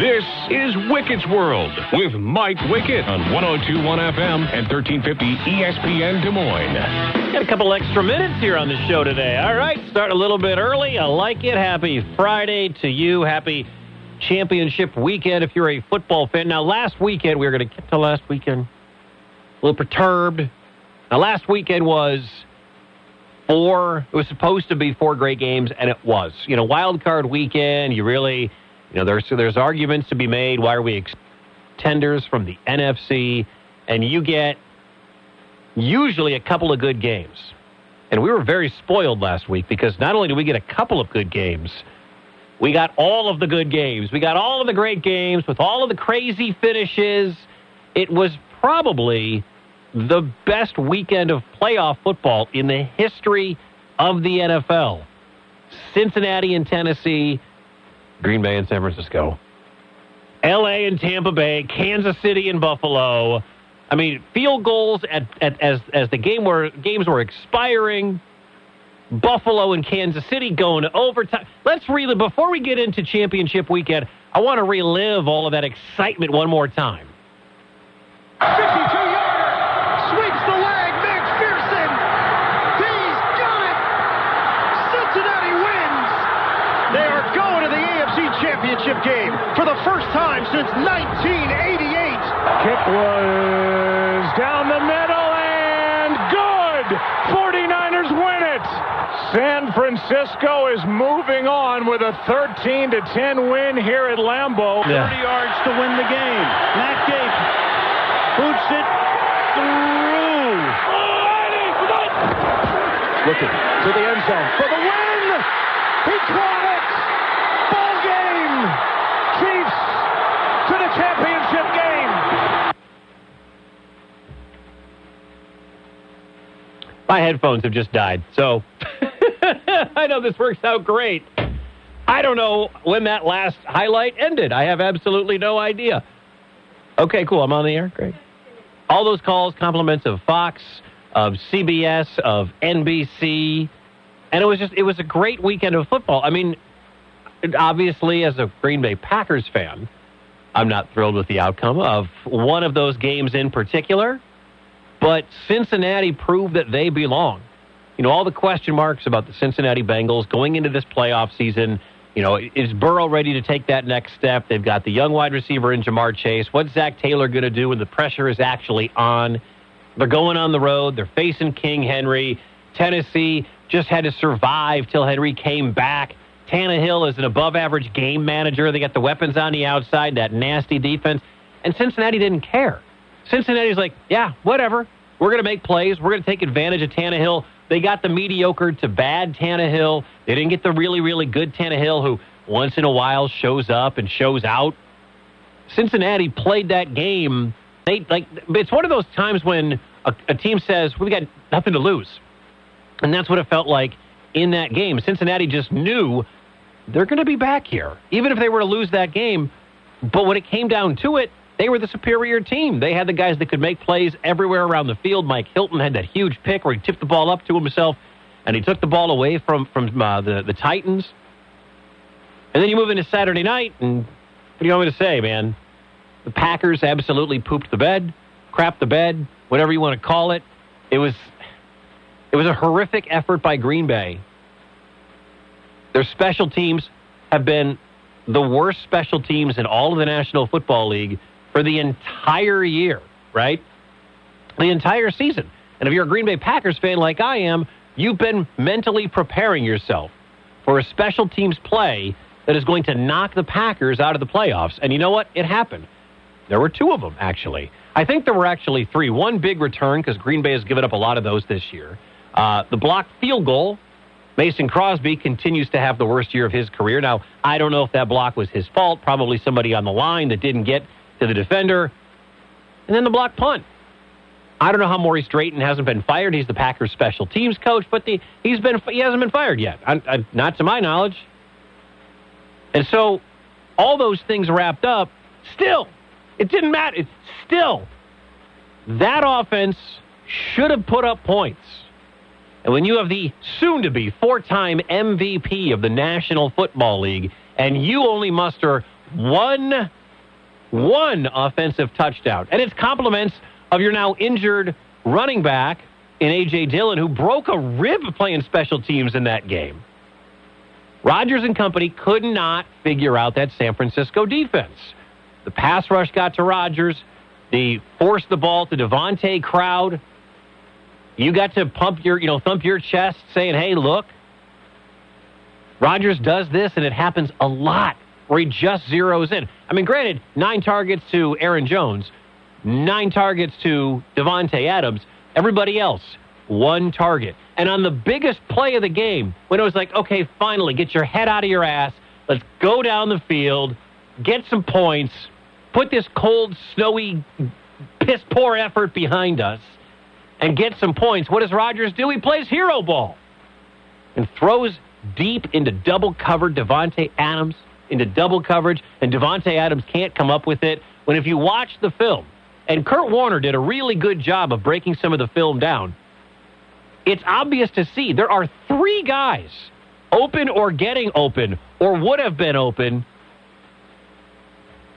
This is Wicket's World with Mike Wicket on 102.1 FM and 1350 ESPN Des Moines. Got a couple extra minutes here on the show today. All right, start a little bit early. I like it. Happy Friday to you. Happy championship weekend if you're a football fan. Now, last weekend, we were going to get to last weekend. A little perturbed. Now, last weekend was supposed to be four great games, and it was. You know, wild card weekend, you really, you know, there's arguments to be made. Why are we contenders from the NFC? And you get usually a couple of good games. And we were very spoiled last week because not only did we get a couple of good games, we got all of the good games. We got all of the great games with all of the crazy finishes. It was probably the best weekend of playoff football in the history of the NFL. Cincinnati and Tennessee, Green Bay and San Francisco, L.A. and Tampa Bay, Kansas City and Buffalo. I mean, field goals as the games were expiring. Buffalo and Kansas City going to overtime. Let's relive before we get into championship weekend. I want to relive all of that excitement one more time. 52 yards. Championship game for the first time since 1988. Kick was down the middle and good. 49ers win it. San Francisco is moving on with a 13-10 win here at Lambeau. Yeah. 30 yards to win the game. Matt Gay boots it through. Looking to the end zone for the win. He caught it. Chiefs to the championship game. My headphones have just died, so I know this works out great. I don't know when that last highlight ended. I have absolutely no idea. Okay, cool. I'm on the air. Great. All those calls, compliments of Fox, of CBS, of NBC, and it was a great weekend of football. I mean, obviously, as a Green Bay Packers fan, I'm not thrilled with the outcome of one of those games in particular, but Cincinnati proved that they belong. You know, all the question marks about the Cincinnati Bengals going into this playoff season, you know, is Burrow ready to take that next step? They've got the young wide receiver in Ja'Marr Chase. What's Zach Taylor going to do when the pressure is actually on? They're going on the road. They're facing King Henry. Tennessee just had to survive till Henry came back. Tannehill is an above-average game manager. They got the weapons on the outside, that nasty defense. And Cincinnati didn't care. Cincinnati's like, yeah, whatever. We're going to make plays. We're going to take advantage of Tannehill. They got the mediocre to bad Tannehill. They didn't get the really, really good Tannehill who once in a while shows up and shows out. Cincinnati played that game. It's one of those times when a team says, we've got nothing to lose. And that's what it felt like in that game. Cincinnati just knew they're going to be back here, even if they were to lose that game. But when it came down to it, they were the superior team. They had the guys that could make plays everywhere around the field. Mike Hilton had that huge pick where he tipped the ball up to himself, and he took the ball away from the Titans. And then you move into Saturday night, and what do you want me to say, man? The Packers absolutely pooped the bed, crapped the bed, whatever you want to call it. It was a horrific effort by Green Bay. Their special teams have been the worst special teams in all of the National Football League for the entire year, right? The entire season. And if you're a Green Bay Packers fan like I am, you've been mentally preparing yourself for a special teams play that is going to knock the Packers out of the playoffs. And you know what? It happened. There were two of them, actually. I think there were actually three. One big return, because Green Bay has given up a lot of those this year. The blocked field goal, Mason Crosby continues to have the worst year of his career. Now, I don't know if that block was his fault, probably somebody on the line that didn't get to the defender. And then the blocked punt. I don't know how Maurice Drayton hasn't been fired. He's the Packers special teams coach, but he hasn't been fired yet. Not to my knowledge. And so all those things wrapped up, still, it didn't matter. It's still, that offense should have put up points. And when you have the soon-to-be 4-time MVP of the National Football League, and you only muster One offensive touchdown. And it's compliments of your now injured running back in AJ Dillon, who broke a rib playing special teams in that game. Rodgers and company could not figure out that San Francisco defense. The pass rush got to Rodgers. They forced the ball to Devontae Crowd. You got to thump your chest saying, hey, look. Rodgers does this, and it happens a lot where he just zeroes in. I mean, granted, 9 targets to Aaron Jones, 9 targets to Davante Adams, everybody else, 1 target. And on the biggest play of the game, when it was like, okay, finally, get your head out of your ass, let's go down the field, get some points, put this cold, snowy, piss-poor effort behind us, and get some points. What does Rodgers do? He plays hero ball and throws deep into double cover Davante Adams, into double coverage, and Davante Adams can't come up with it. When if you watch the film, and Kurt Warner did a really good job of breaking some of the film down, it's obvious to see there are 3 guys open or getting open or would have been open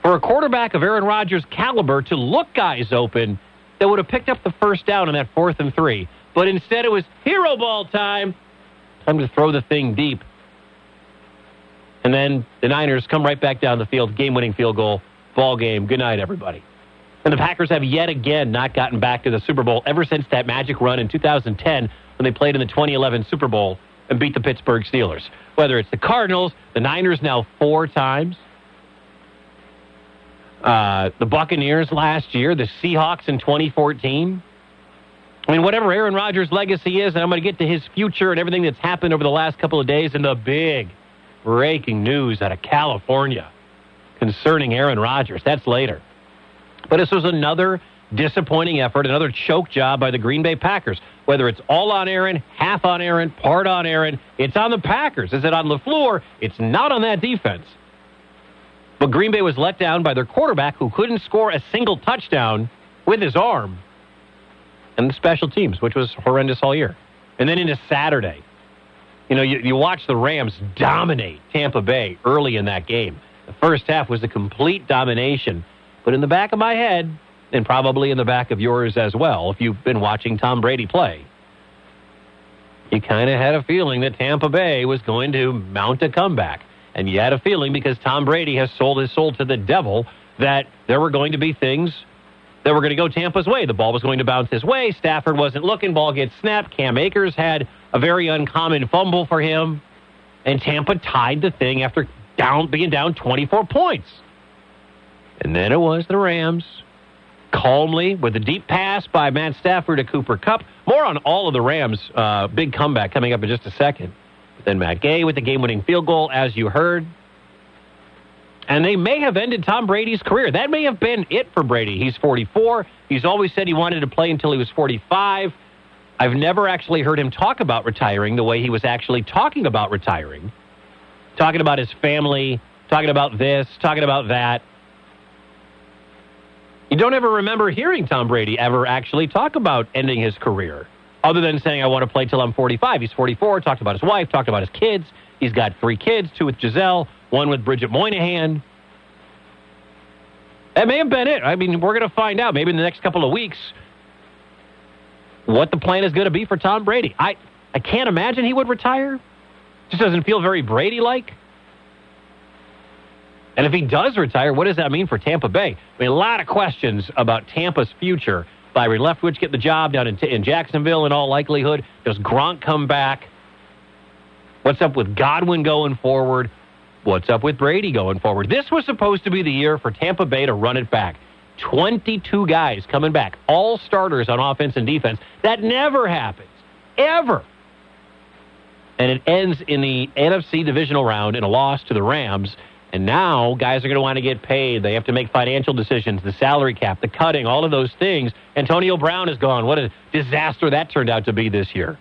for a quarterback of Aaron Rodgers' caliber to look guys open that would have picked up the first down on that 4th and 3. But instead it was hero ball time. Time to throw the thing deep. And then the Niners come right back down the field, game-winning field goal, ball game. Good night, everybody. And the Packers have yet again not gotten back to the Super Bowl ever since that magic run in 2010 when they played in the 2011 Super Bowl and beat the Pittsburgh Steelers. Whether it's the Cardinals, the Niners now 4 times, the Buccaneers last year, the Seahawks in 2014. I mean, whatever Aaron Rodgers' legacy is, and I'm going to get to his future and everything that's happened over the last couple of days and the big breaking news out of California concerning Aaron Rodgers. That's later. But this was another disappointing effort, another choke job by the Green Bay Packers. Whether it's all on Aaron, half on Aaron, part on Aaron, it's on the Packers. Is it on LaFleur? It's not on that defense. But Green Bay was let down by their quarterback who couldn't score a single touchdown with his arm. And the special teams, which was horrendous all year. And then into Saturday. You know, you watch the Rams dominate Tampa Bay early in that game. The first half was a complete domination. But in the back of my head, and probably in the back of yours as well, if you've been watching Tom Brady play, you kind of had a feeling that Tampa Bay was going to mount a comeback. And you had a feeling, because Tom Brady has sold his soul to the devil, that there were going to be things that were going to go Tampa's way. The ball was going to bounce his way. Stafford wasn't looking. Ball gets snapped. Cam Akers had a very uncommon fumble for him. And Tampa tied the thing after being down 24 points. And then it was the Rams. Calmly, with a deep pass by Matt Stafford to Cooper Kupp. More on all of the Rams' big comeback coming up in just a second. But then Matt Gay with the game-winning field goal, as you heard. And they may have ended Tom Brady's career. That may have been it for Brady. He's 44. He's always said he wanted to play until he was 45. I've never actually heard him talk about retiring the way he was actually talking about retiring. Talking about his family, talking about this, talking about that. You don't ever remember hearing Tom Brady ever actually talk about ending his career, other than saying, I want to play till I'm 45. He's 44, talked about his wife, talked about his kids. He's got 3 kids, 2 with Giselle, 1 with Bridget Moynihan. That may have been it. I mean, we're going to find out maybe in the next couple of weeks what the plan is going to be for Tom Brady. I can't imagine he would retire. Just doesn't feel very Brady-like. And if he does retire, what does that mean for Tampa Bay? I mean, a lot of questions about Tampa's future. Byron Leftwich get the job down in Jacksonville in all likelihood. Does Gronk come back? What's up with Godwin going forward? What's up with Brady going forward? This was supposed to be the year for Tampa Bay to run it back. 22 guys coming back, all starters on offense and defense. That never happens, ever. And it ends in the NFC divisional round in a loss to the Rams. And now guys are going to want to get paid. They have to make financial decisions, the salary cap, the cutting, all of those things. Antonio Brown is gone. What a disaster that turned out to be this year.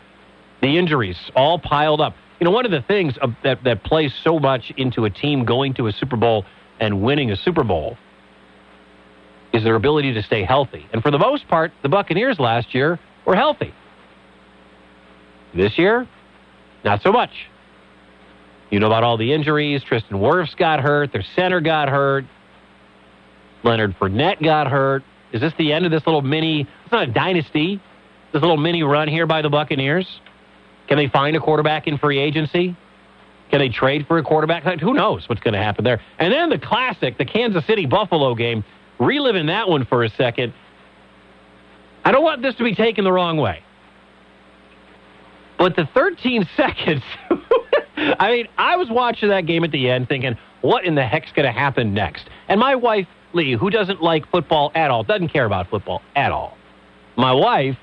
The injuries all piled up. You know, one of the things that plays so much into a team going to a Super Bowl and winning a Super Bowl is their ability to stay healthy. And for the most part, the Buccaneers last year were healthy. This year, not so much. You know about all the injuries. Tristan Wirfs got hurt. Their center got hurt. Leonard Fournette got hurt. Is this the end of this little mini? It's not a dynasty. This little mini run here by the Buccaneers. Can they find a quarterback in free agency? Can they trade for a quarterback? Who knows what's going to happen there? And then the classic, the Kansas City-Buffalo game. Reliving that one for a second. I don't want this to be taken the wrong way. But the 13 seconds, I mean, I was watching that game at the end thinking, what in the heck's going to happen next? And my wife, Lee, who doesn't like football at all, doesn't care about football at all, my wife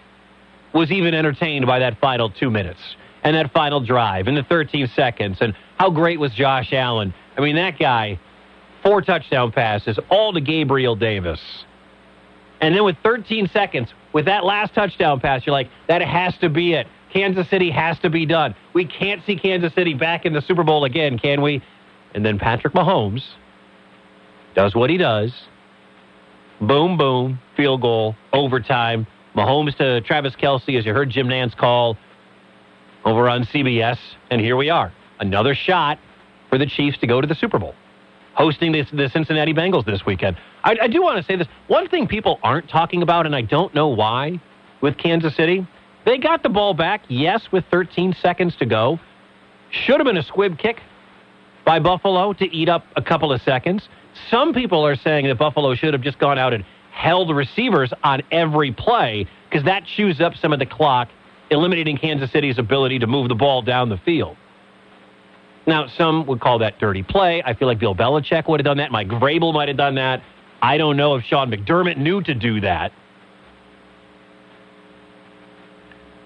was even entertained by that final 2 minutes and that final drive and the 13 seconds and how great was Josh Allen. I mean, that guy, 4 touchdown passes, all to Gabriel Davis. And then with 13 seconds, with that last touchdown pass, you're like, that has to be it. Kansas City has to be done. We can't see Kansas City back in the Super Bowl again, can we? And then Patrick Mahomes does what he does. Boom, boom, field goal, overtime. Mahomes to Travis Kelce, as you heard Jim Nantz call over on CBS. And here we are. Another shot for the Chiefs to go to the Super Bowl, hosting the Cincinnati Bengals this weekend. I do want to say this. One thing people aren't talking about, and I don't know why, with Kansas City, they got the ball back, yes, with 13 seconds to go. Should have been a squib kick by Buffalo to eat up a couple of seconds. Some people are saying that Buffalo should have just gone out and held receivers on every play because that chews up some of the clock, eliminating Kansas City's ability to move the ball down the field. Now, some would call that dirty play. I feel like Bill Belichick would have done that. Mike Vrabel might have done that. I don't know if Sean McDermott knew to do that.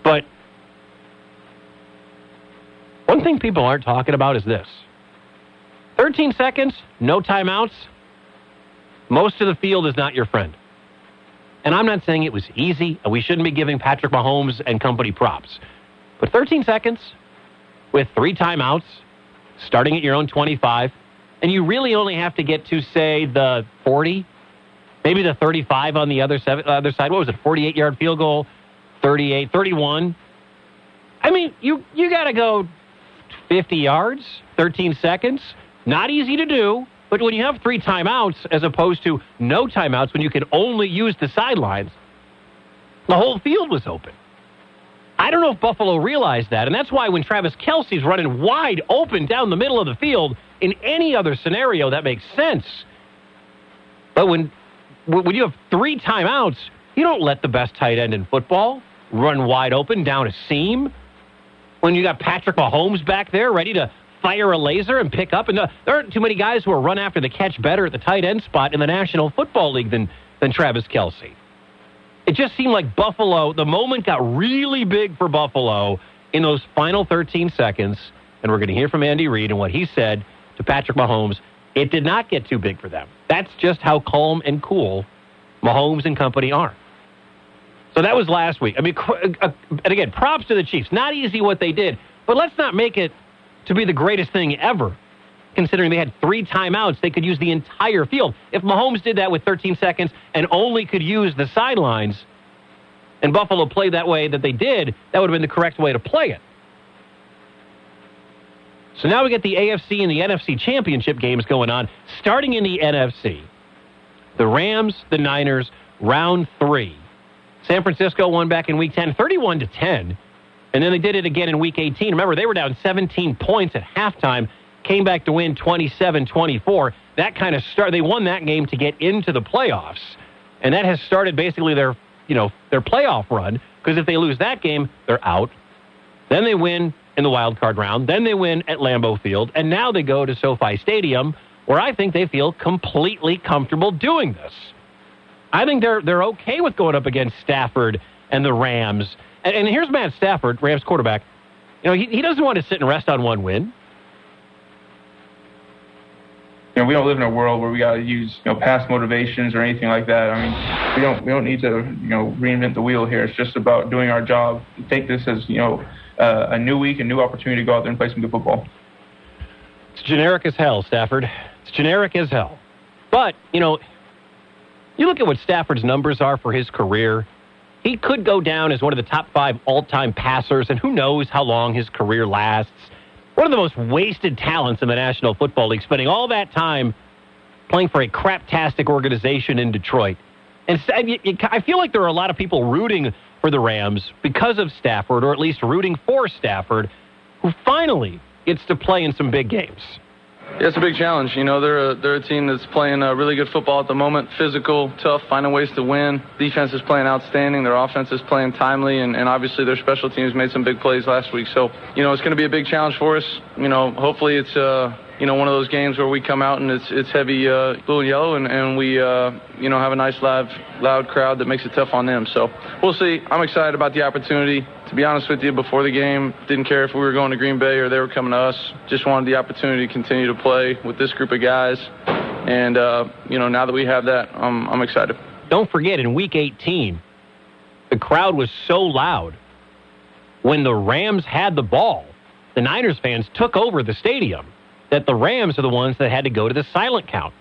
But one thing people aren't talking about is this. 13 seconds, no timeouts. Most of the field is not your friend. And I'm not saying it was easy, and we shouldn't be giving Patrick Mahomes and company props. But 13 seconds with 3 timeouts, starting at your own 25, and you really only have to get to, say, the 40, maybe the 35 on the other side. What was it, 48-yard field goal, 38, 31? I mean, you got to go 50 yards, 13 seconds. Not easy to do, but when you have 3 timeouts as opposed to no timeouts when you can only use the sidelines, the whole field was open. I don't know if Buffalo realized that, and that's why when Travis Kelce's running wide open down the middle of the field, in any other scenario, that makes sense. But when you have 3 timeouts, you don't let the best tight end in football run wide open down a seam. When you got Patrick Mahomes back there ready to fire a laser and pick up, and there aren't too many guys who are run after the catch better at the tight end spot in the National Football League than Travis Kelce. It just seemed like Buffalo, the moment got really big for Buffalo in those final 13 seconds, and we're going to hear from Andy Reid and what he said to Patrick Mahomes. It did not get too big for them. That's just how calm and cool Mahomes and company are. So that was last week. I mean, and again, props to the Chiefs. Not easy what they did, but let's not make it to be the greatest thing ever, considering they had 3 timeouts. They could use the entire field. If Mahomes did that with 13 seconds and only could use the sidelines, and Buffalo played that way that they did, that would have been the correct way to play it. So now we get the AFC and the NFC championship games going on, starting in the NFC. The Rams, the Niners, round 3. San Francisco won back in Week 10, 31-10. And then they did it again in Week 18. Remember, they were down 17 points at halftime, came back to win 27-24. That kind of start, they won that game to get into the playoffs. And that has started basically their, their playoff run, because if they lose that game, they're out. Then they win in the wild card round. Then they win at Lambeau Field. And now they go to SoFi Stadium, where I think they feel completely comfortable doing this. I think they're okay with going up against Stafford and the Rams. And here's Matt Stafford, Rams quarterback. He doesn't want to sit and rest on one win. We don't live in a world where we got to use, past motivations or anything like that. I mean, we don't need to, reinvent the wheel here. It's just about doing our job. Take this as, a new week, a new opportunity to go out there and play some good football. It's generic as hell, Stafford. It's generic as hell. But, you look at what Stafford's numbers are for his career. He could go down as one of the top 5 all-time passers, and who knows how long his career lasts. One of the most wasted talents in the National Football League, spending all that time playing for a craptastic organization in Detroit. And I feel like there are a lot of people rooting for the Rams because of Stafford, or at least rooting for Stafford, who finally gets to play in some big games. Yeah, it's a big challenge. You know, they're a team that's playing really good football at the moment, physical, tough, finding ways to win. Defense is playing outstanding. Their offense is playing timely, and obviously their special teams made some big plays last week. So, you know, it's going to be a big challenge for us. You know, hopefully it's, you know, one of those games where we come out and it's heavy blue and yellow, and we, you know, have a nice loud crowd that makes it tough on them. So we'll see. I'm excited about the opportunity. To be honest with you, before the game, didn't care if we were going to Green Bay or they were coming to us. Just wanted the opportunity to continue to play with this group of guys. And, you know, now that we have that, I'm excited. Don't forget, in Week 18, the crowd was so loud. When the Rams had the ball, the Niners fans took over the stadium, that the Rams are the ones that had to go to the silent count.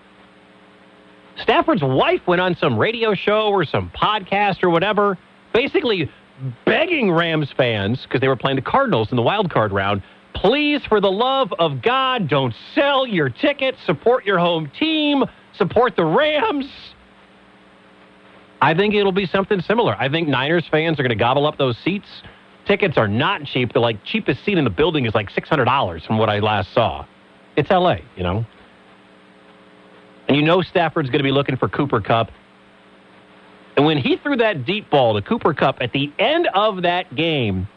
Stafford's wife went on some radio show or some podcast or whatever, basically begging Rams fans, because they were playing the Cardinals in the wild card round, please, for the love of God, don't sell your tickets, support your home team, support the Rams. I think it'll be something similar. I think Niners fans are going to gobble up those seats. Tickets are not cheap. The cheapest seat in the building is like $600 from what I last saw. It's LA, you know. And you know Stafford's going to be looking for Cooper Kupp. And when he threw that deep ball to Cooper Kupp at the end of that game,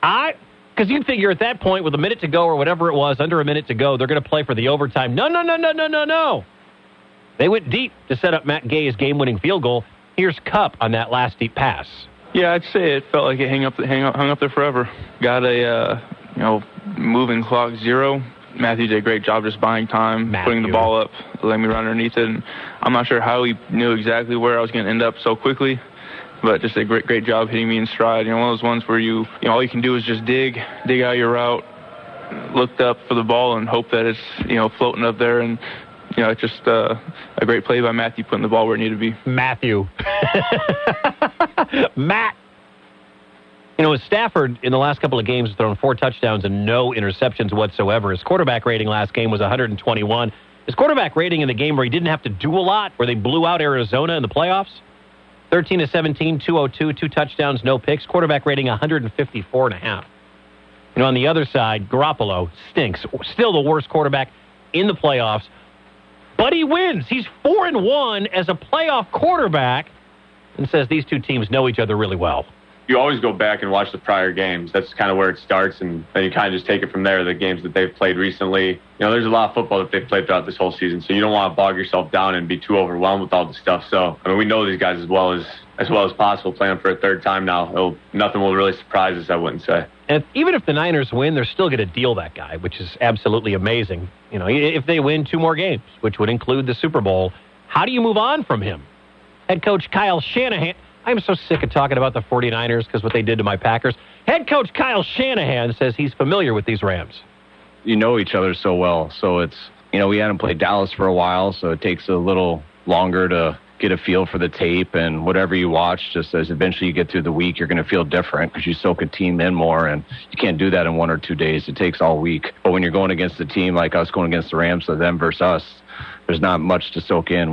because you'd figure at that point with a minute to go or whatever it was, under a minute to go, they're going to play for the overtime. No. They went deep to set up Matt Gay's game-winning field goal. Here's Kupp on that last deep pass. Yeah, I'd say it felt like it hung up there forever. Got a, moving clock zero. Matthew did a great job just buying time, putting the ball up, letting me run underneath it. And I'm not sure how he knew exactly where I was going to end up so quickly, but just a great job hitting me in stride. You know, one of those ones where you all you can do is just dig out your route, looked up for the ball and hope that it's, floating up there. And, it's just a great play by Matthew, putting the ball where it needed to be. Matthew. Matt. As Stafford, in the last couple of games, has thrown 4 touchdowns and no interceptions whatsoever. His quarterback rating last game was 121. His quarterback rating in the game where he didn't have to do a lot, where they blew out Arizona in the playoffs, 13-17, 202, 2 touchdowns, no picks. Quarterback rating 154.5. On the other side, Garoppolo stinks. Still the worst quarterback in the playoffs. But he wins. He's 4-1 as a playoff quarterback, and says these two teams know each other really well. You always go back and watch the prior games. That's kind of where it starts, and then you kind of just take it from there, the games that they've played recently. There's a lot of football that they've played throughout this whole season, so you don't want to bog yourself down and be too overwhelmed with all the stuff. So, we know these guys as well as possible, playing for a third time now. Nothing will really surprise us, I wouldn't say. And even if the Niners win, they're still going to deal that guy, which is absolutely amazing. If they win 2 more games, which would include the Super Bowl, how do you move on from him? Head coach Kyle Shanahan... I'm so sick of talking about the 49ers because what they did to my Packers. Head coach Kyle Shanahan says he's familiar with these Rams. You know each other so well. So it's, we hadn't played Dallas for a while, so it takes a little longer to get a feel for the tape. And whatever you watch, just as eventually you get through the week, you're going to feel different because you soak a team in more. And you can't do that in 1 or 2 days. It takes all week. But when you're going against a team like us going against the Rams, so them versus us, there's not much to soak in.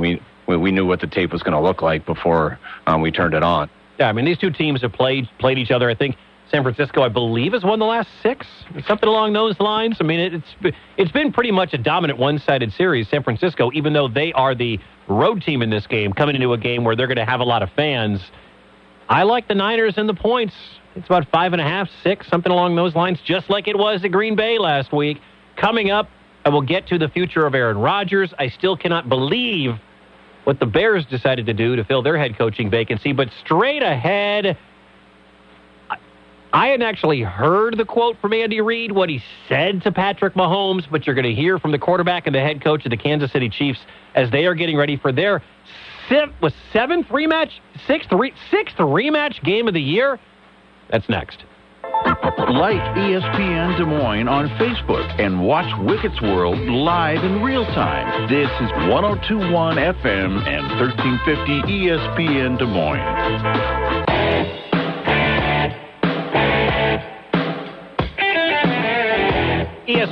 We knew what the tape was going to look like before we turned it on. Yeah, these two teams have played each other. I think San Francisco, I believe, has won the last 6, something along those lines. It's been pretty much a dominant one-sided series. San Francisco, even though they are the road team in this game, coming into a game where they're going to have a lot of fans. I like the Niners and the points. It's about 5.5, 6, something along those lines, just like it was at Green Bay last week. Coming up, I will get to the future of Aaron Rodgers. I still cannot believe what the Bears decided to do to fill their head coaching vacancy. But straight ahead, I hadn't actually heard the quote from Andy Reid, what he said to Patrick Mahomes, but you're going to hear from the quarterback and the head coach of the Kansas City Chiefs as they are getting ready for their sixth rematch game of the year. That's next. Like ESPN Des Moines on Facebook and watch Wicket's World live in real time. This is 102.1 FM and 1350 ESPN Des Moines.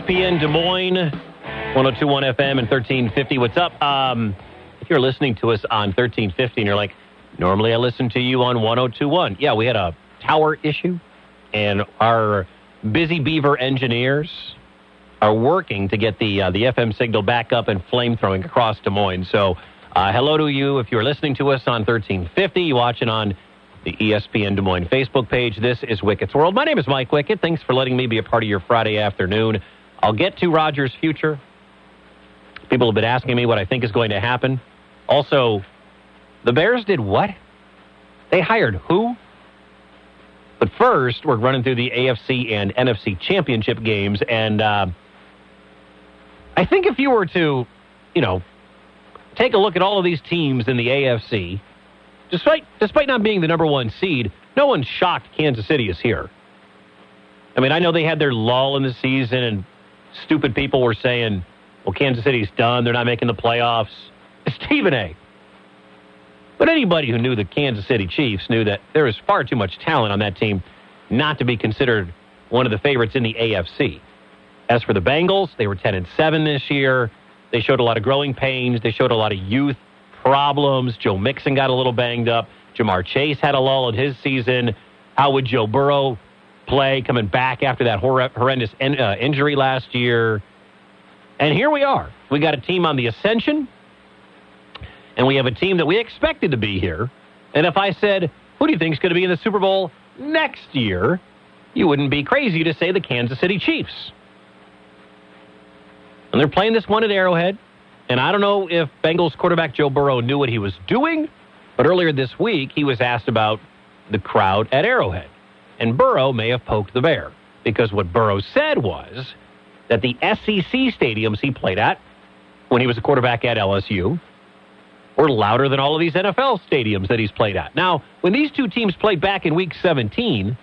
Champion, Des Moines, 102.1 FM and 1350. What's up? If you're listening to us on 1350 and you're like, normally I listen to you on 102.1. Yeah, we had a tower issue, and our busy beaver engineers are working to get the FM signal back up and flamethrowing across Des Moines. So hello to you if you're listening to us on 1350, you're watching on the ESPN Des Moines Facebook page. This is Wickett's World. My name is Mike Wickett. Thanks for letting me be a part of your Friday afternoon. I'll get to Rodgers' future. People have been asking me what I think is going to happen. Also, the Bears did what? They hired who? But first, we're running through the AFC and NFC championship games. And I think if you were to, you know, take a look at all of these teams in the AFC, despite not being the number one seed, no one's shocked Kansas City is here. I mean, I know they had their lull in the season, and stupid people were saying, well, Kansas City's done. They're not making the playoffs. It's Stephen A. But anybody who knew the Kansas City Chiefs knew that there is far too much talent on that team not to be considered one of the favorites in the AFC. As for the Bengals, they were 10-7 this year. They showed a lot of growing pains. They showed a lot of youth problems. Joe Mixon got a little banged up. Ja'Marr Chase had a lull in his season. How would Joe Burrow play coming back after that horrendous injury last year? And here we are. We got a team on the ascension. And we have a team that we expected to be here. And if I said, who do you think is going to be in the Super Bowl next year? You wouldn't be crazy to say the Kansas City Chiefs. And they're playing this one at Arrowhead. And I don't know if Bengals quarterback Joe Burrow knew what he was doing, but earlier this week he was asked about the crowd at Arrowhead. And Burrow may have poked the bear, because what Burrow said was that the SEC stadiums he played at when he was a quarterback at LSU were louder than all of these NFL stadiums that he's played at. Now, when these two teams played back in Week 17,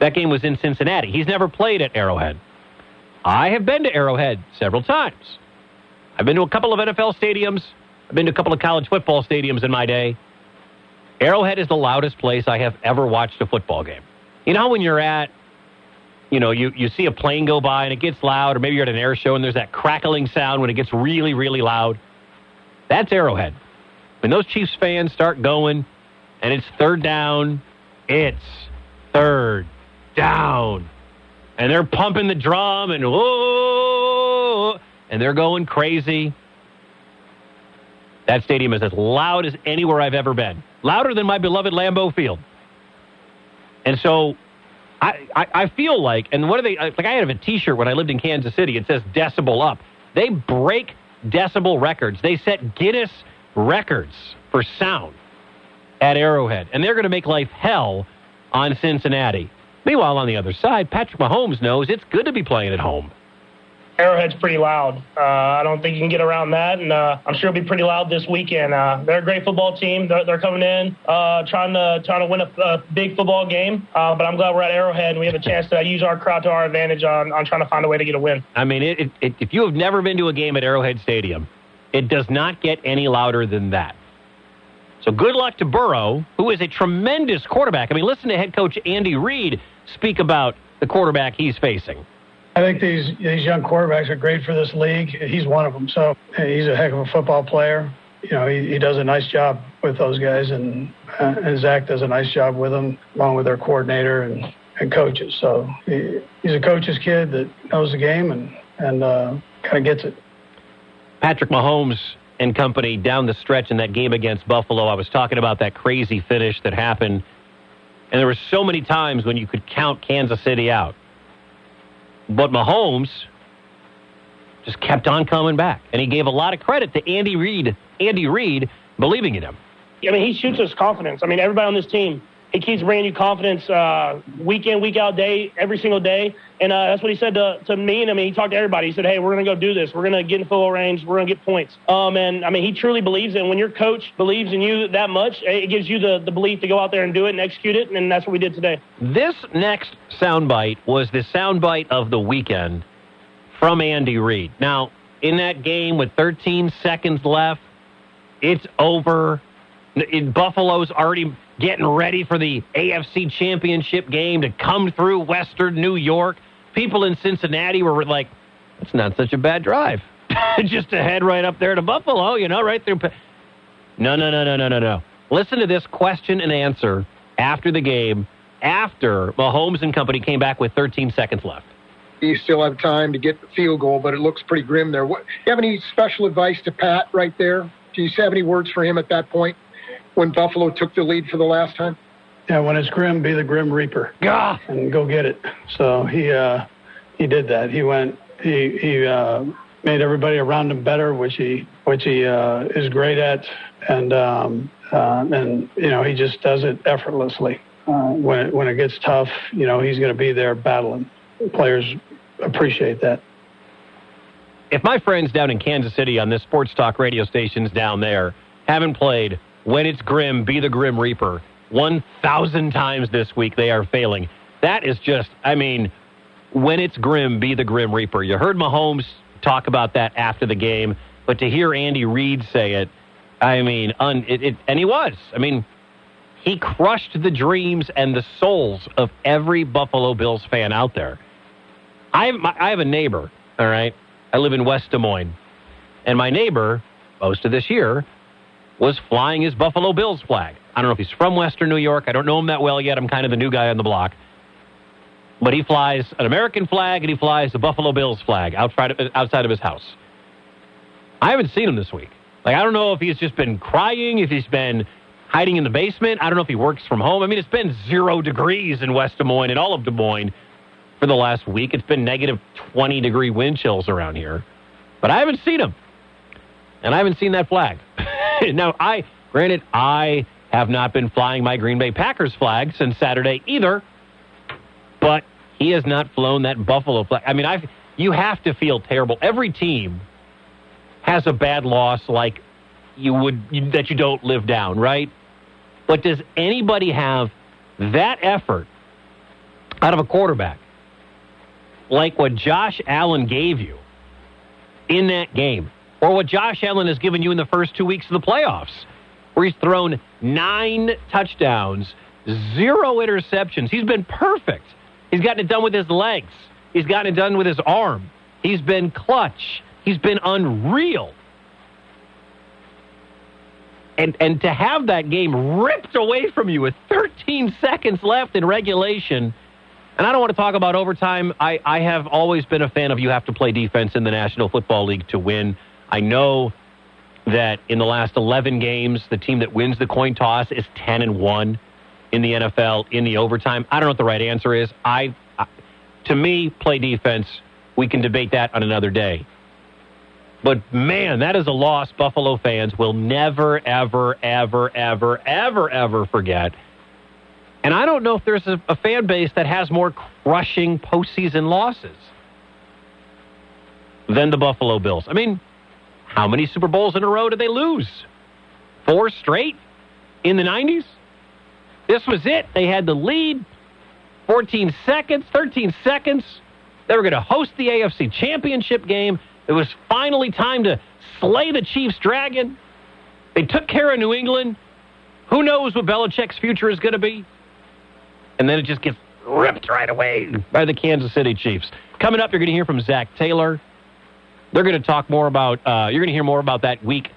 that game was in Cincinnati. He's never played at Arrowhead. I have been to Arrowhead several times. I've been to a couple of NFL stadiums. I've been to a couple of college football stadiums in my day. Arrowhead is the loudest place I have ever watched a football game. You know when you're at, you know, you see a plane go by and it gets loud, or maybe you're at an air show and there's that crackling sound when it gets really, really loud. That's Arrowhead. When those Chiefs fans start going and it's third down, and they're pumping the drum and whoa, and they're going crazy. That stadium is as loud as anywhere I've ever been. Louder than my beloved Lambeau Field. And so I feel like, and what are they, like I had a t-shirt when I lived in Kansas City. It says decibel up. They break decibel records. They set Guinness records for sound at Arrowhead, and they're going to make life hell on Cincinnati. Meanwhile, on the other side, Patrick Mahomes knows it's good to be playing at home. Arrowhead's pretty loud. I don't think you can get around that, and I'm sure it'll be pretty loud this weekend. They're a great football team. They're coming in, trying to win a big football game. But I'm glad we're at Arrowhead and we have a chance to use our crowd to our advantage on trying to find a way to get a win. I mean, if you have never been to a game at Arrowhead Stadium, it does not get any louder than that. So good luck to Burrow, who is a tremendous quarterback. I mean, listen to head coach Andy Reid speak about the quarterback he's facing. I think these young quarterbacks are great for this league. He's one of them. So he's a heck of a football player. You know, he does a nice job with those guys, and Zach does a nice job with them, along with their coordinator and coaches. So he's a coach's kid that knows the game and kind of gets it. Patrick Mahomes and company down the stretch in that game against Buffalo. I was talking about that crazy finish that happened, and there were so many times when you could count Kansas City out. But Mahomes just kept on coming back. And he gave a lot of credit to Andy Reid believing in him. I mean, he shoots us confidence. I mean, everybody on this team, he keeps bringing you confidence week in, week out, day, every single day. And that's what he said to me. And I mean, he talked to everybody. He said, hey, we're going to go do this. We're going to get in full range. We're going to get points. And I mean, he truly believes it. And when your coach believes in you that much, it gives you the belief to go out there and do it and execute it. And that's what we did today. This next soundbite was the soundbite of the weekend from Andy Reid. Now, in that game with 13 seconds left, it's over. Buffalo's already getting ready for the AFC Championship game to come through Western New York. people in Cincinnati were like, it's not such a bad drive. Just to head right up there to Buffalo, you know, right through. No. Listen to this question and answer after the game, after Mahomes and company came back with 13 seconds left. You still have time to get the field goal, but it looks pretty grim there. What, do you have any special advice to Pat right there? Do you have any words for him at that point when Buffalo took the lead for the last time? Yeah, when it's grim, be the Grim Reaper. Gah! And go get it. So he did that. He went. He made everybody around him better, which he is great at, and you know, he just does it effortlessly. When it gets tough, you know, he's going to be there battling. Players appreciate that. If my friends down in Kansas City on this sports talk radio stations down there haven't played When It's Grim, Be the Grim Reaper 1,000 times this week, they are failing. That is just, I mean, When It's Grim, Be the Grim Reaper. You heard Mahomes talk about that after the game, but to hear Andy Reid say it, I mean, and he was. I mean, he crushed the dreams and the souls of every Buffalo Bills fan out there. I have a neighbor, all right? I live in West Des Moines, and my neighbor, most of this year, was flying his Buffalo Bills flag. I don't know if he's from Western New York. I don't know him that well yet. I'm kind of the new guy on the block. But he flies an American flag, and he flies the Buffalo Bills flag outside of his house. I haven't seen him this week. Like, I don't know if he's just been crying, if he's been hiding in the basement. I don't know if he works from home. I mean, it's been 0 degrees in West Des Moines and all of Des Moines for the last week. It's been negative 20-degree wind chills around here. But I haven't seen him. And I haven't seen that flag. Now, I have not been flying my Green Bay Packers flag since Saturday either. But he has not flown that Buffalo flag. I mean, you have to feel terrible. Every team has a bad loss like that you don't live down, right? But does anybody have that effort out of a quarterback like what Josh Allen gave you in that game, or what Josh Allen has given you in the first 2 weeks of the playoffs, where he's thrown 9 touchdowns, 0 interceptions. He's been perfect. He's gotten it done with his legs. He's gotten it done with his arm. He's been clutch. He's been unreal. And to have that game ripped away from you with 13 seconds left in regulation, and I don't want to talk about overtime. I have always been a fan of you have to play defense in the National Football League to win. I know that in the last 11 games, the team that wins the coin toss is 10-1 in the NFL in the overtime. I don't know what the right answer is. To me, play defense. We can debate that on another day. But, man, that is a loss Buffalo fans will never, ever, ever, ever, ever, ever forget. And I don't know if there's a fan base that has more crushing postseason losses than the Buffalo Bills. I mean, how many Super Bowls in a row did they lose? 4 straight in the 90s? This was it. They had the lead, 14 seconds, 13 seconds. They were going to host the AFC Championship game. It was finally time to slay the Chiefs' dragon. They took care of New England. Who knows what Belichick's future is going to be? And then it just gets ripped right away by the Kansas City Chiefs. Coming up, you're going to hear from Zach Taylor. They're going to talk more about, you're going to hear more about that Week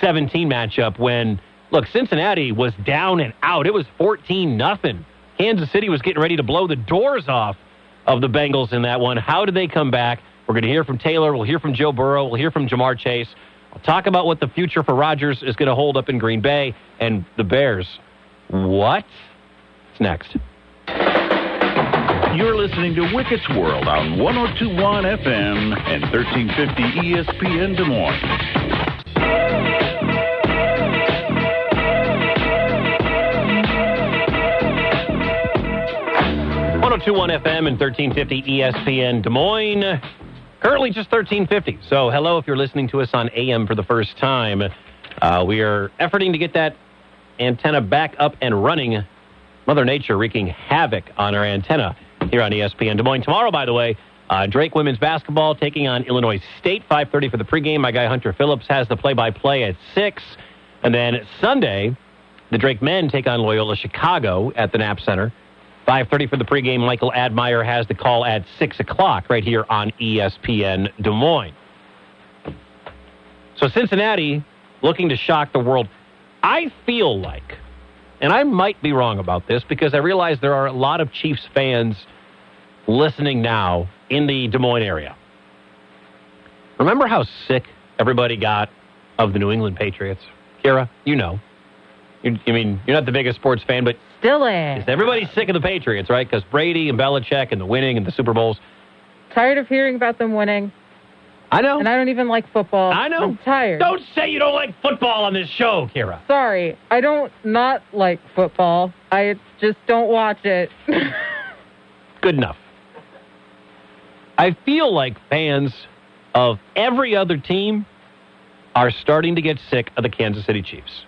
17 matchup when, look, Cincinnati was down and out. It was 14-0. Kansas City was getting ready to blow the doors off of the Bengals in that one. How did they come back? We're going to hear from Taylor. We'll hear from Joe Burrow. We'll hear from Ja'Marr Chase. We'll talk about what the future for Rodgers is going to hold up in Green Bay and the Bears. What's next? You're listening to Wicket's World on 102.1 FM and 1350 ESPN Des Moines. One FM and 1350 ESPN Des Moines. Currently just 1350. So hello if you're listening to us on AM for the first time. We are efforting to get that antenna back up and running. Mother Nature wreaking havoc on our antenna here on ESPN Des Moines. Tomorrow, by the way, Drake women's basketball taking on Illinois State. 5:30 for the pregame. My guy Hunter Phillips has the play-by-play at 6. And then Sunday, the Drake men take on Loyola Chicago at the Knapp Center. 5:30 for the pregame. Michael Admire has the call at 6 o'clock right here on ESPN Des Moines. So Cincinnati looking to shock the world. I feel like, and I might be wrong about this because I realize there are a lot of Chiefs fans listening now in the Des Moines area. Remember how sick everybody got of the New England Patriots? Kira, you know. I mean, you're not the biggest sports fan, but still is. Everybody's sick of the Patriots, right? Because Brady and Belichick and the winning and the Super Bowls. Tired of hearing about them winning. I know. And I don't even like football. I know. I'm tired. Don't say you don't like football on this show, Kira. Sorry. I don't not like football. I just don't watch it. Good enough. I feel like fans of every other team are starting to get sick of the Kansas City Chiefs.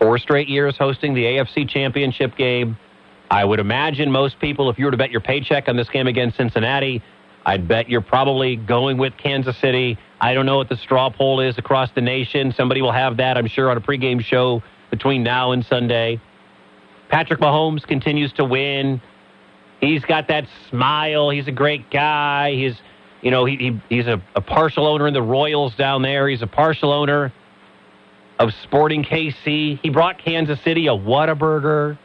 4 straight years hosting the AFC Championship game. I would imagine most people, if you were to bet your paycheck on this game against Cincinnati, I'd bet you're probably going with Kansas City. I don't know what the straw poll is across the nation. Somebody will have that, I'm sure, on a pregame show between now and Sunday. Patrick Mahomes continues to win. He's got that smile. He's a great guy. He's, you know, he's a partial owner in the Royals down there. He's a partial owner of Sporting KC. He brought Kansas City a Whataburger.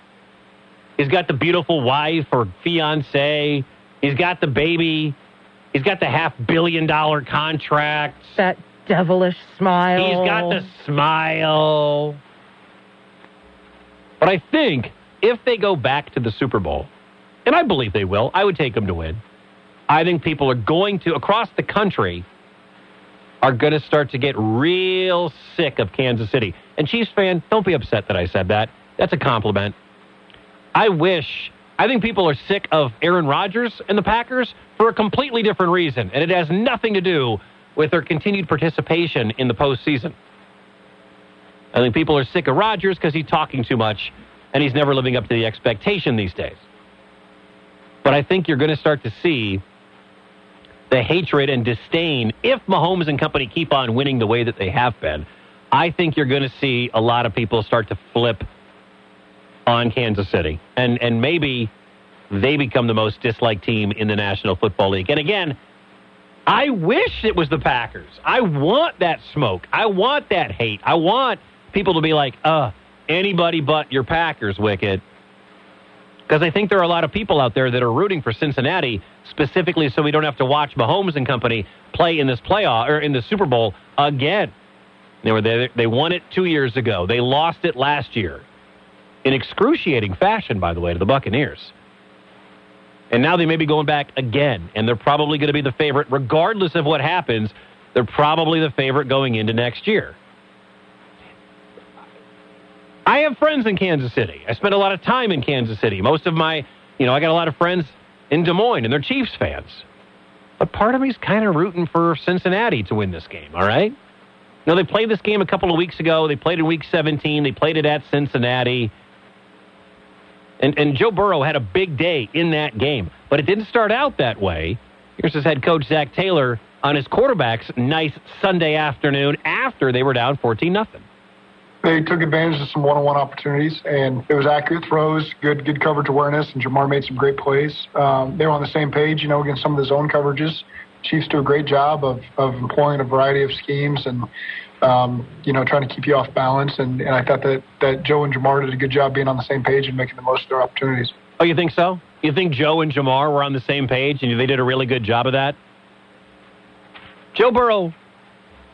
He's got the beautiful wife or fiance. He's got the baby. He's got the $500 million contract. That devilish smile. He's got the smile. But I think if they go back to the Super Bowl, and I believe they will, I would take them to win. I think people are going to, across the country, are going to start to get real sick of Kansas City. And Chiefs fan, don't be upset that I said that. That's a compliment. I think people are sick of Aaron Rodgers and the Packers for a completely different reason, and it has nothing to do with their continued participation in the postseason. I think people are sick of Rodgers because he's talking too much, and he's never living up to the expectation these days. But I think you're going to start to see the hatred and disdain, if Mahomes and company keep on winning the way that they have been. I think you're going to see a lot of people start to flip on Kansas City. And maybe they become the most disliked team in the National Football League. And again, I wish it was the Packers. I want that smoke. I want that hate. I want people to be like, anybody but your Packers, wicked. Because I think there are a lot of people out there that are rooting for Cincinnati specifically so we don't have to watch Mahomes and company play in this playoff or in the Super Bowl again. They won it 2 years ago. They lost it last year in excruciating fashion, by the way, to the Buccaneers. And now they may be going back again, and they're probably going to be the favorite. Regardless of what happens, they're probably the favorite going into next year. I have friends in Kansas City. I spent a lot of time in Kansas City. Most of my, I got a lot of friends in Des Moines, and they're Chiefs fans. But part of me's kind of rooting for Cincinnati to win this game, all right? They played this game a couple of weeks ago. They played in Week 17. They played it at Cincinnati. And Joe Burrow had a big day in that game. But it didn't start out that way. Here's his head coach, Zach Taylor, on his quarterback's nice Sunday afternoon after they were down 14-0. They took advantage of some one-on-one opportunities, and it was accurate throws, good coverage awareness, and Ja'Marr made some great plays. They were on the same page, against some of the zone coverages. Chiefs do a great job of employing a variety of schemes and, trying to keep you off balance. And I thought that Joe and Ja'Marr did a good job being on the same page and making the most of their opportunities. Oh, you think so? You think Joe and Ja'Marr were on the same page and they did a really good job of that? Joe Burrow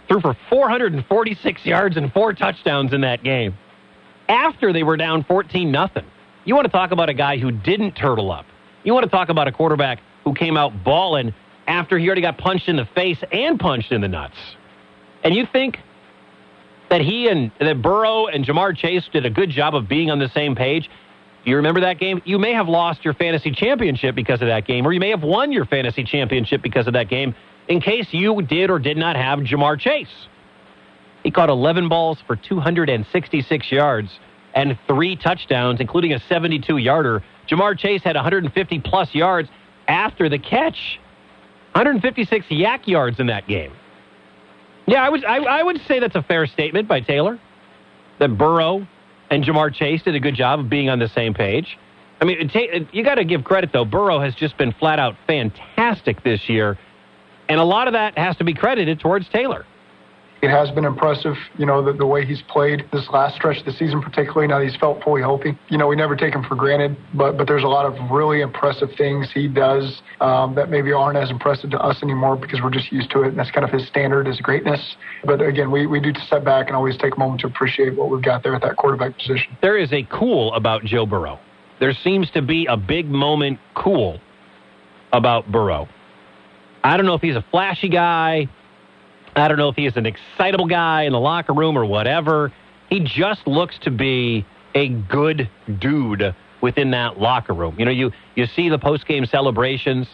threw for 446 yards and 4 touchdowns in that game after they were down 14-0. You want to talk about a guy who didn't turtle up. You want to talk about a quarterback who came out balling after he already got punched in the face and punched in the nuts. And you think that that Burrow and Ja'Marr Chase did a good job of being on the same page? Do you remember that game? You may have lost your fantasy championship because of that game, or you may have won your fantasy championship because of that game, in case you did or did not have Ja'Marr Chase. He caught 11 balls for 266 yards and 3 touchdowns, including a 72-yarder. Ja'Marr Chase had 150-plus yards after the catch. 156 yak yards in that game. Yeah, I would say that's a fair statement by Taylor, that Burrow and Ja'Marr Chase did a good job of being on the same page. I mean, you got to give credit, though. Burrow has just been flat-out fantastic this year, and a lot of that has to be credited towards Taylor. It has been impressive, you know, the way he's played this last stretch of the season, particularly now that he's felt fully healthy. You know, we never take him for granted, but there's a lot of really impressive things he does that maybe aren't as impressive to us anymore because we're just used to it, and that's kind of his standard, his greatness. But again, we do step back and always take a moment to appreciate what we've got there at that quarterback position. There is a cool about Joe Burrow. There seems to be a big moment cool about Burrow. I don't know if he's a flashy guy. I don't know if he is an excitable guy in the locker room or whatever. He just looks to be a good dude within that locker room. You know, you see the post-game celebrations,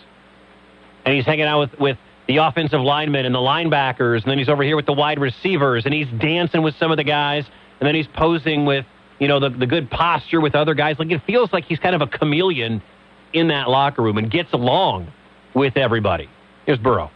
and he's hanging out with the offensive linemen and the linebackers, and then he's over here with the wide receivers, and he's dancing with some of the guys, and then he's posing with, you know, the good posture with other guys. Like, it feels like he's kind of a chameleon in that locker room and gets along with everybody. Here's Burrow.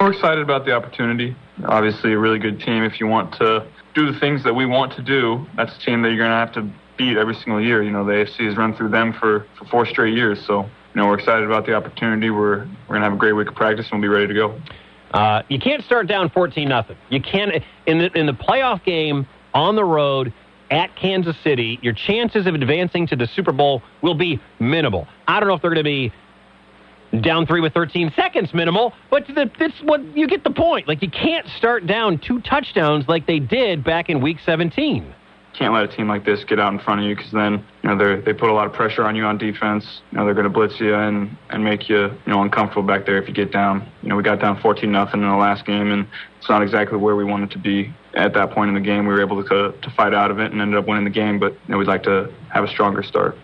We're excited about the opportunity. Obviously, a really good team. If you want to do the things that we want to do, that's a team that you're going to have to beat every single year. You know, the AFC has run through them for 4 straight years. So, you know, we're excited about the opportunity. We're going to have a great week of practice, and we'll be ready to go. You can't start down 14-0. You can't. In the playoff game on the road at Kansas City, your chances of advancing to the Super Bowl will be minimal. I don't know if they're going to be down 3 with 13 seconds minimal, but that's what you get the point. Like, you can't start down 2 touchdowns like they did back in Week 17. Can't let a team like this get out in front of you, because then, you know, they put a lot of pressure on you on defense. You know, they're going to blitz you and make you, you know, uncomfortable back there if you get down. You know, we got down 14-0 in the last game, and it's not exactly where we wanted to be at that point in the game. We were able to fight out of it and ended up winning the game, but, you know, we'd like to have a stronger start.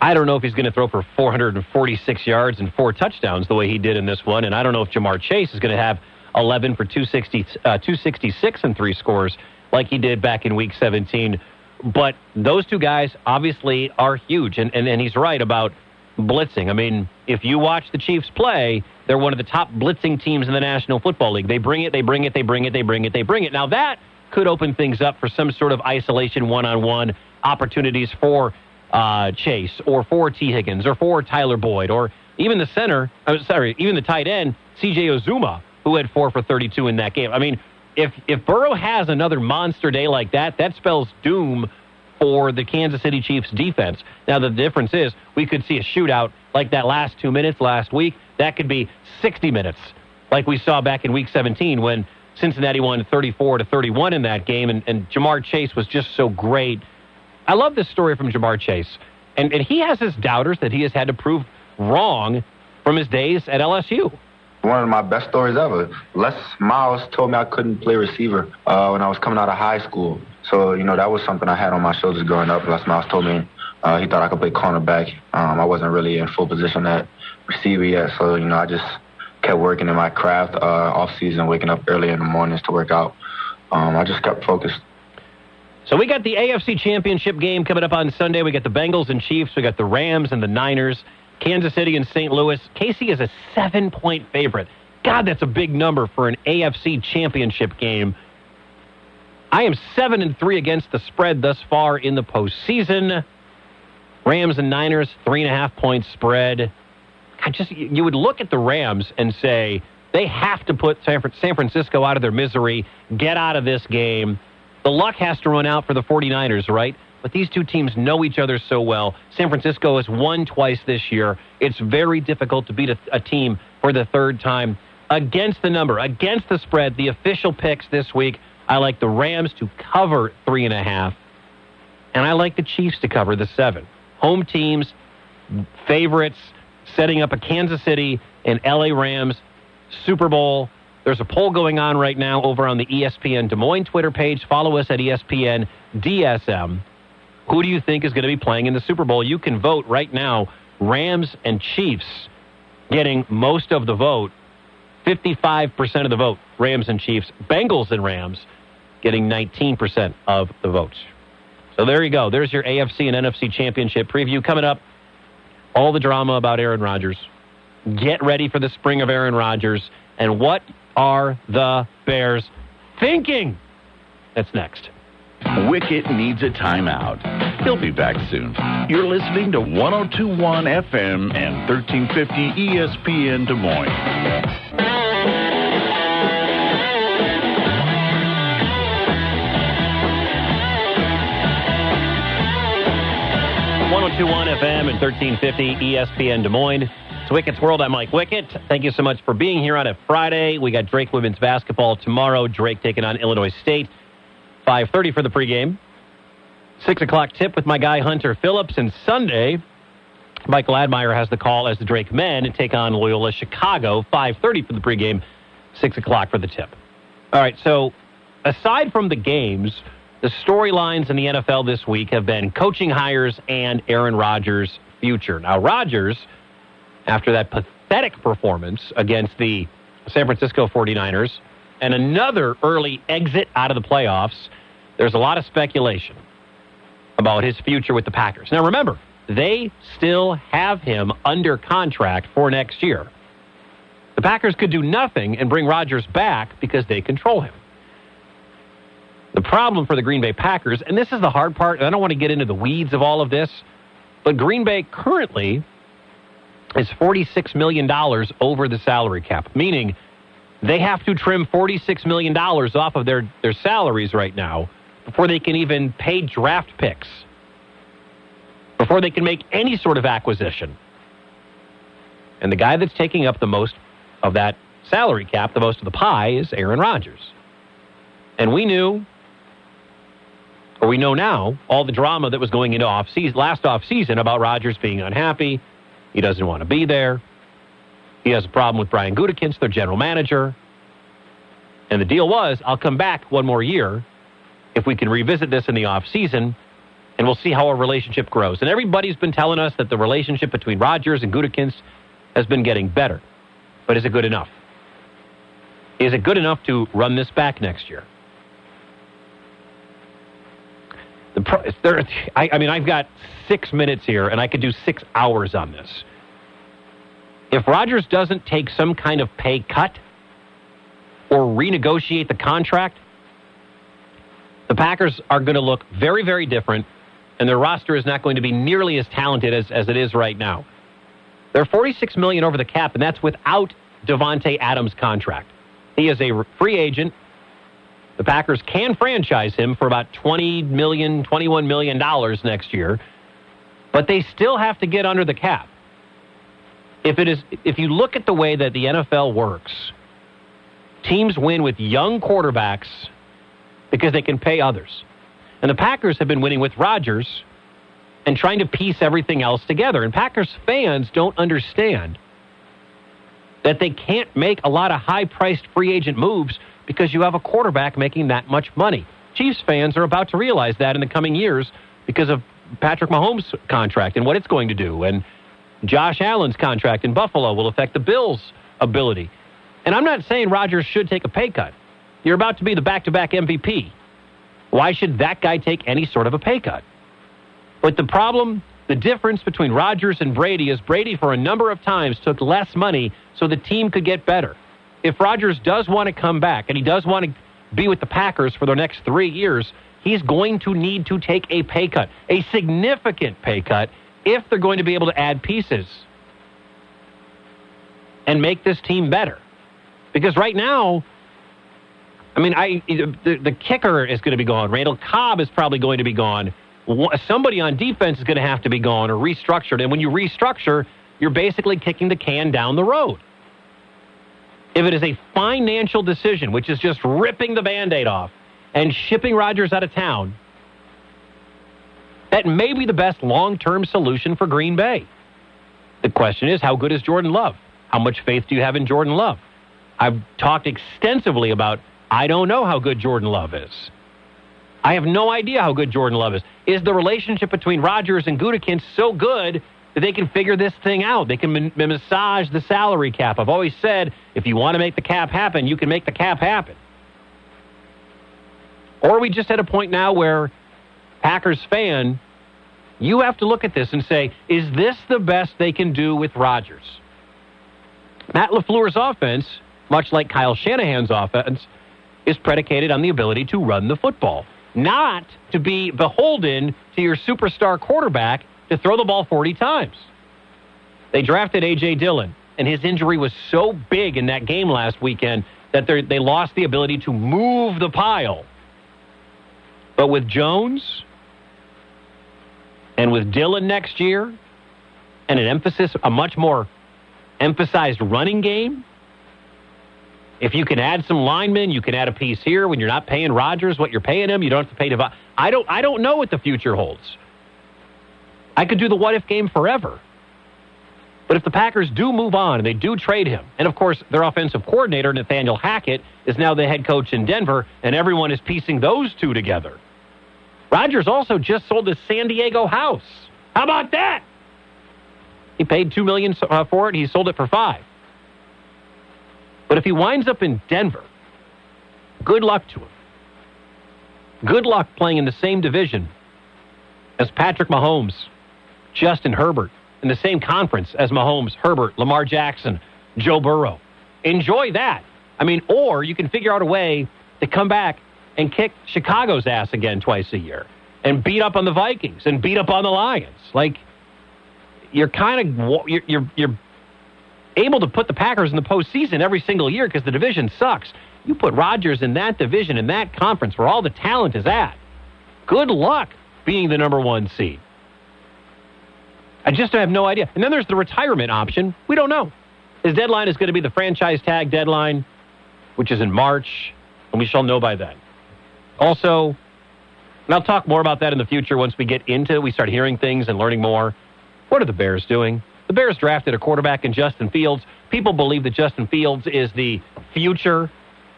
I don't know if he's going to throw for 446 yards and 4 touchdowns the way he did in this one, and I don't know if Ja'Marr Chase is going to have 11 for 266 and 3 scores like he did back in Week 17. But those 2 guys obviously are huge, and he's right about blitzing. I mean, if you watch the Chiefs play, they're one of the top blitzing teams in the National Football League. They bring it, they bring it, they bring it, they bring it, they bring it. Now that could open things up for some sort of isolation one-on-one opportunities for Chase, or for T. Higgins, or for Tyler Boyd, or even the tight end, C.J. Uzomah, who had 4 for 32 in that game. I mean, if Burrow has another monster day like that, that spells doom for the Kansas City Chiefs defense. Now, the difference is we could see a shootout like that last 2 minutes last week. That could be 60 minutes, like we saw back in Week 17 when Cincinnati won 34-31 in that game, and Ja'Marr Chase was just so great. I love this story from Ja'Marr Chase, and he has his doubters that he has had to prove wrong from his days at LSU. One of my best stories ever. Les Miles told me I couldn't play receiver when I was coming out of high school. So, you know, that was something I had on my shoulders growing up. Les Miles told me he thought I could play cornerback. I wasn't really in full position at receiver yet, so, you know, I just kept working in my craft off-season, waking up early in the mornings to work out. I just kept focused. So we got the AFC Championship game coming up on Sunday. We got the Bengals and Chiefs. We got the Rams and the Niners. Kansas City and St. Louis. KC is a 7-point favorite. God, that's a big number for an AFC Championship game. I am 7-3 against the spread thus far in the postseason. Rams and Niners, 3.5-point spread. You would look at the Rams and say, they have to put San Francisco out of their misery, get out of this game. The luck has to run out for the 49ers, right? But these 2 teams know each other so well. San Francisco has won twice this year. It's very difficult to beat a team for the 3rd time. Against the number, against the spread, the official picks this week, I like the Rams to cover 3.5. And I like the Chiefs to cover the 7. Home teams, favorites, setting up a Kansas City and L.A. Rams Super Bowl. There's a poll going on right now over on the ESPN Des Moines Twitter page. Follow us at ESPN DSM. Who do you think is going to be playing in the Super Bowl? You can vote right now. Rams and Chiefs getting most of the vote. 55% of the vote, Rams and Chiefs. Bengals and Rams getting 19% of the votes. So there you go. There's your AFC and NFC Championship preview. Coming up, all the drama about Aaron Rodgers. Get ready for the spring of Aaron Rodgers. And what are the Bears thinking? That's next. Wicket needs a timeout. He'll be back soon. You're listening to 1021 FM and 1350 ESPN Des Moines. One FM and 1350 ESPN Des Moines. It's Wicket's World. I'm Mike Wicket. Thank you so much for being here on a Friday. We got Drake women's basketball tomorrow. Drake taking on Illinois State. 5:30 for the pregame. 6 o'clock tip with my guy Hunter Phillips. And Sunday, Michael Admire has the call as the Drake men take on Loyola Chicago. 5:30 for the pregame. 6 o'clock for the tip. All right. So aside from the games, the storylines in the NFL this week have been coaching hires and Aaron Rodgers' future. Now, Rodgers, after that pathetic performance against the San Francisco 49ers and another early exit out of the playoffs, there's a lot of speculation about his future with the Packers. Now, remember, they still have him under contract for next year. The Packers could do nothing and bring Rodgers back because they control him. The problem for the Green Bay Packers, and this is the hard part, and I don't want to get into the weeds of all of this, but Green Bay currently is $46 million over the salary cap, meaning they have to trim $46 million off of their salaries right now before they can even pay draft picks, before they can make any sort of acquisition. And the guy that's taking up the most of that salary cap, the most of the pie, is Aaron Rodgers. And we knew, or we know now, all the drama that was going into last offseason about Rodgers being unhappy. He doesn't want to be there. He has a problem with Brian Gutekunst, their general manager. And the deal was, I'll come back one more year if we can revisit this in the offseason, and we'll see how our relationship grows. And everybody's been telling us that the relationship between Rodgers and Gutekunst has been getting better. But is it good enough? Is it good enough to run this back next year? I've got 6 minutes here, and I could do 6 hours on this. If Rodgers doesn't take some kind of pay cut or renegotiate the contract, the Packers are going to look very, very different, and their roster is not going to be nearly as talented as it is right now. They're $46 million over the cap, and that's without Davante Adams' contract. He is a free agent. The Packers can franchise him for about $20 million, $21 million next year, but they still have to get under the cap. If you look at the way that the NFL works, teams win with young quarterbacks because they can pay others. And the Packers have been winning with Rodgers and trying to piece everything else together. And Packers fans don't understand that they can't make a lot of high-priced free agent moves because you have a quarterback making that much money. Chiefs fans are about to realize that in the coming years because of Patrick Mahomes' contract and what it's going to do. And Josh Allen's contract in Buffalo will affect the Bills' ability. And I'm not saying Rodgers should take a pay cut. You're about to be the back-to-back MVP. Why should that guy take any sort of a pay cut? But the problem, the difference between Rodgers and Brady is Brady for a number of times took less money so the team could get better. If Rodgers does want to come back and he does want to be with the Packers for the next 3 years, he's going to need to take a pay cut, a significant pay cut, if they're going to be able to add pieces and make this team better. Because right now, the kicker is going to be gone. Randall Cobb is probably going to be gone. Somebody on defense is going to have to be gone or restructured. And when you restructure, you're basically kicking the can down the road. If it is a financial decision, which is just ripping the Band-Aid off and shipping Rodgers out of town, that may be the best long-term solution for Green Bay. The question is, how good is Jordan Love? How much faith do you have in Jordan Love? I've talked extensively about, I don't know how good Jordan Love is. I have no idea how good Jordan Love is. Is the relationship between Rodgers and Gutekunst so good that they can figure this thing out? They can massage the salary cap. I've always said, if you want to make the cap happen, you can make the cap happen. Or are we just at a point now where Packers fan, you have to look at this and say, is this the best they can do with Rodgers? Matt LaFleur's offense, much like Kyle Shanahan's offense, is predicated on the ability to run the football. not to be beholden to your superstar quarterback to throw the ball 40 times. They drafted AJ Dillon, and his injury was so big in that game last weekend that they lost the ability to move the pile. But with Jones and with Dillon next year, and a much more emphasized running game, if you can add some linemen, you can add a piece here. When you're not paying Rodgers what you're paying him, you don't have to pay Devontae. I don't know what the future holds. I could do the what-if game forever. But if the Packers do move on and they do trade him, and of course their offensive coordinator, Nathaniel Hackett, is now the head coach in Denver, and everyone is piecing those two together. Rodgers also just sold his San Diego house. How about that? He paid $2 million for it, and he sold it for $5 million. But if he winds up in Denver, good luck to him. Good luck playing in the same division as Patrick Mahomes, Justin Herbert, in the same conference as Mahomes, Herbert, Lamar Jackson, Joe Burrow. Enjoy that. I mean, or you can figure out a way to come back and kick Chicago's ass again twice a year and beat up on the Vikings and beat up on the Lions. Like, you're kind of you're able to put the Packers in the postseason every single year because the division sucks. You put Rodgers in that division, in that conference where all the talent is at. Good luck being the number one seed. I just have no idea. And then there's the retirement option. We don't know. His deadline is going to be the franchise tag deadline, which is in March, and we shall know by then. Also, and I'll talk more about that in the future once we start hearing things and learning more. What are the Bears doing? The Bears drafted a quarterback in Justin Fields. People believe that Justin Fields is the future,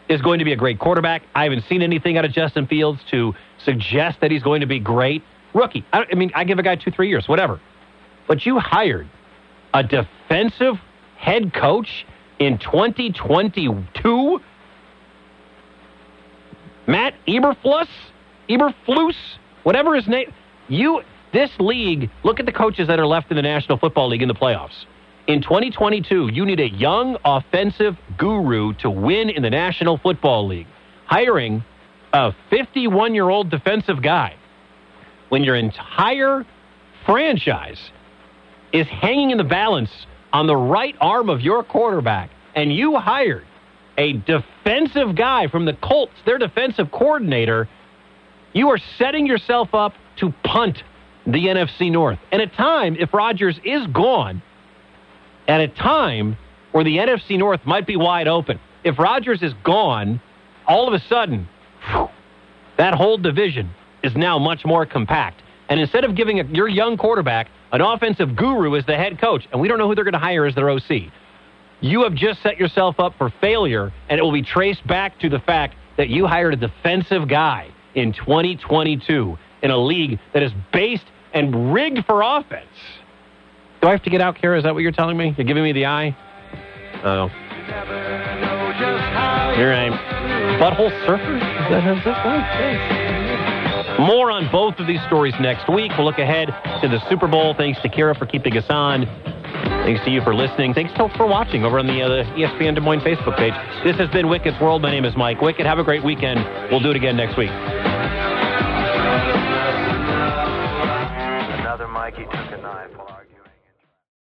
is going to be a great quarterback. I haven't seen anything out of Justin Fields to suggest that he's going to be great. Rookie. I give a guy 2-3 years, whatever. But you hired a defensive head coach in 2022? Matt Eberflus, whatever his name. This league, look at the coaches that are left in the National Football League in the playoffs. In 2022, you need a young offensive guru to win in the National Football League. Hiring a 51-year-old defensive guy when your entire franchise is hanging in the balance on the right arm of your quarterback, and you hired a defensive guy from the Colts, their defensive coordinator, you are setting yourself up to punt the NFC North. And at a time, if Rodgers is gone, at a time where the NFC North might be wide open, if Rodgers is gone, all of a sudden, that whole division is now much more compact. And instead of giving your young quarterback an offensive guru as the head coach, and we don't know who they're going to hire as their OC, you have just set yourself up for failure, and it will be traced back to the fact that you hired a defensive guy in 2022 in a league that is based and rigged for offense. Do I have to get out, Kara? Is that what you're telling me? You're giving me the eye? Oh. Here I am. Butthole Surfer? Is that this? More on both of these stories next week. We'll look ahead to the Super Bowl. Thanks to Kara for keeping us on. Thanks to you for listening. Thanks for watching over on the ESPN Des Moines Facebook page. This has been Wickett's World. My name is Mike Wickett. Have a great weekend. We'll do it again next week. Another Mikey took a knife.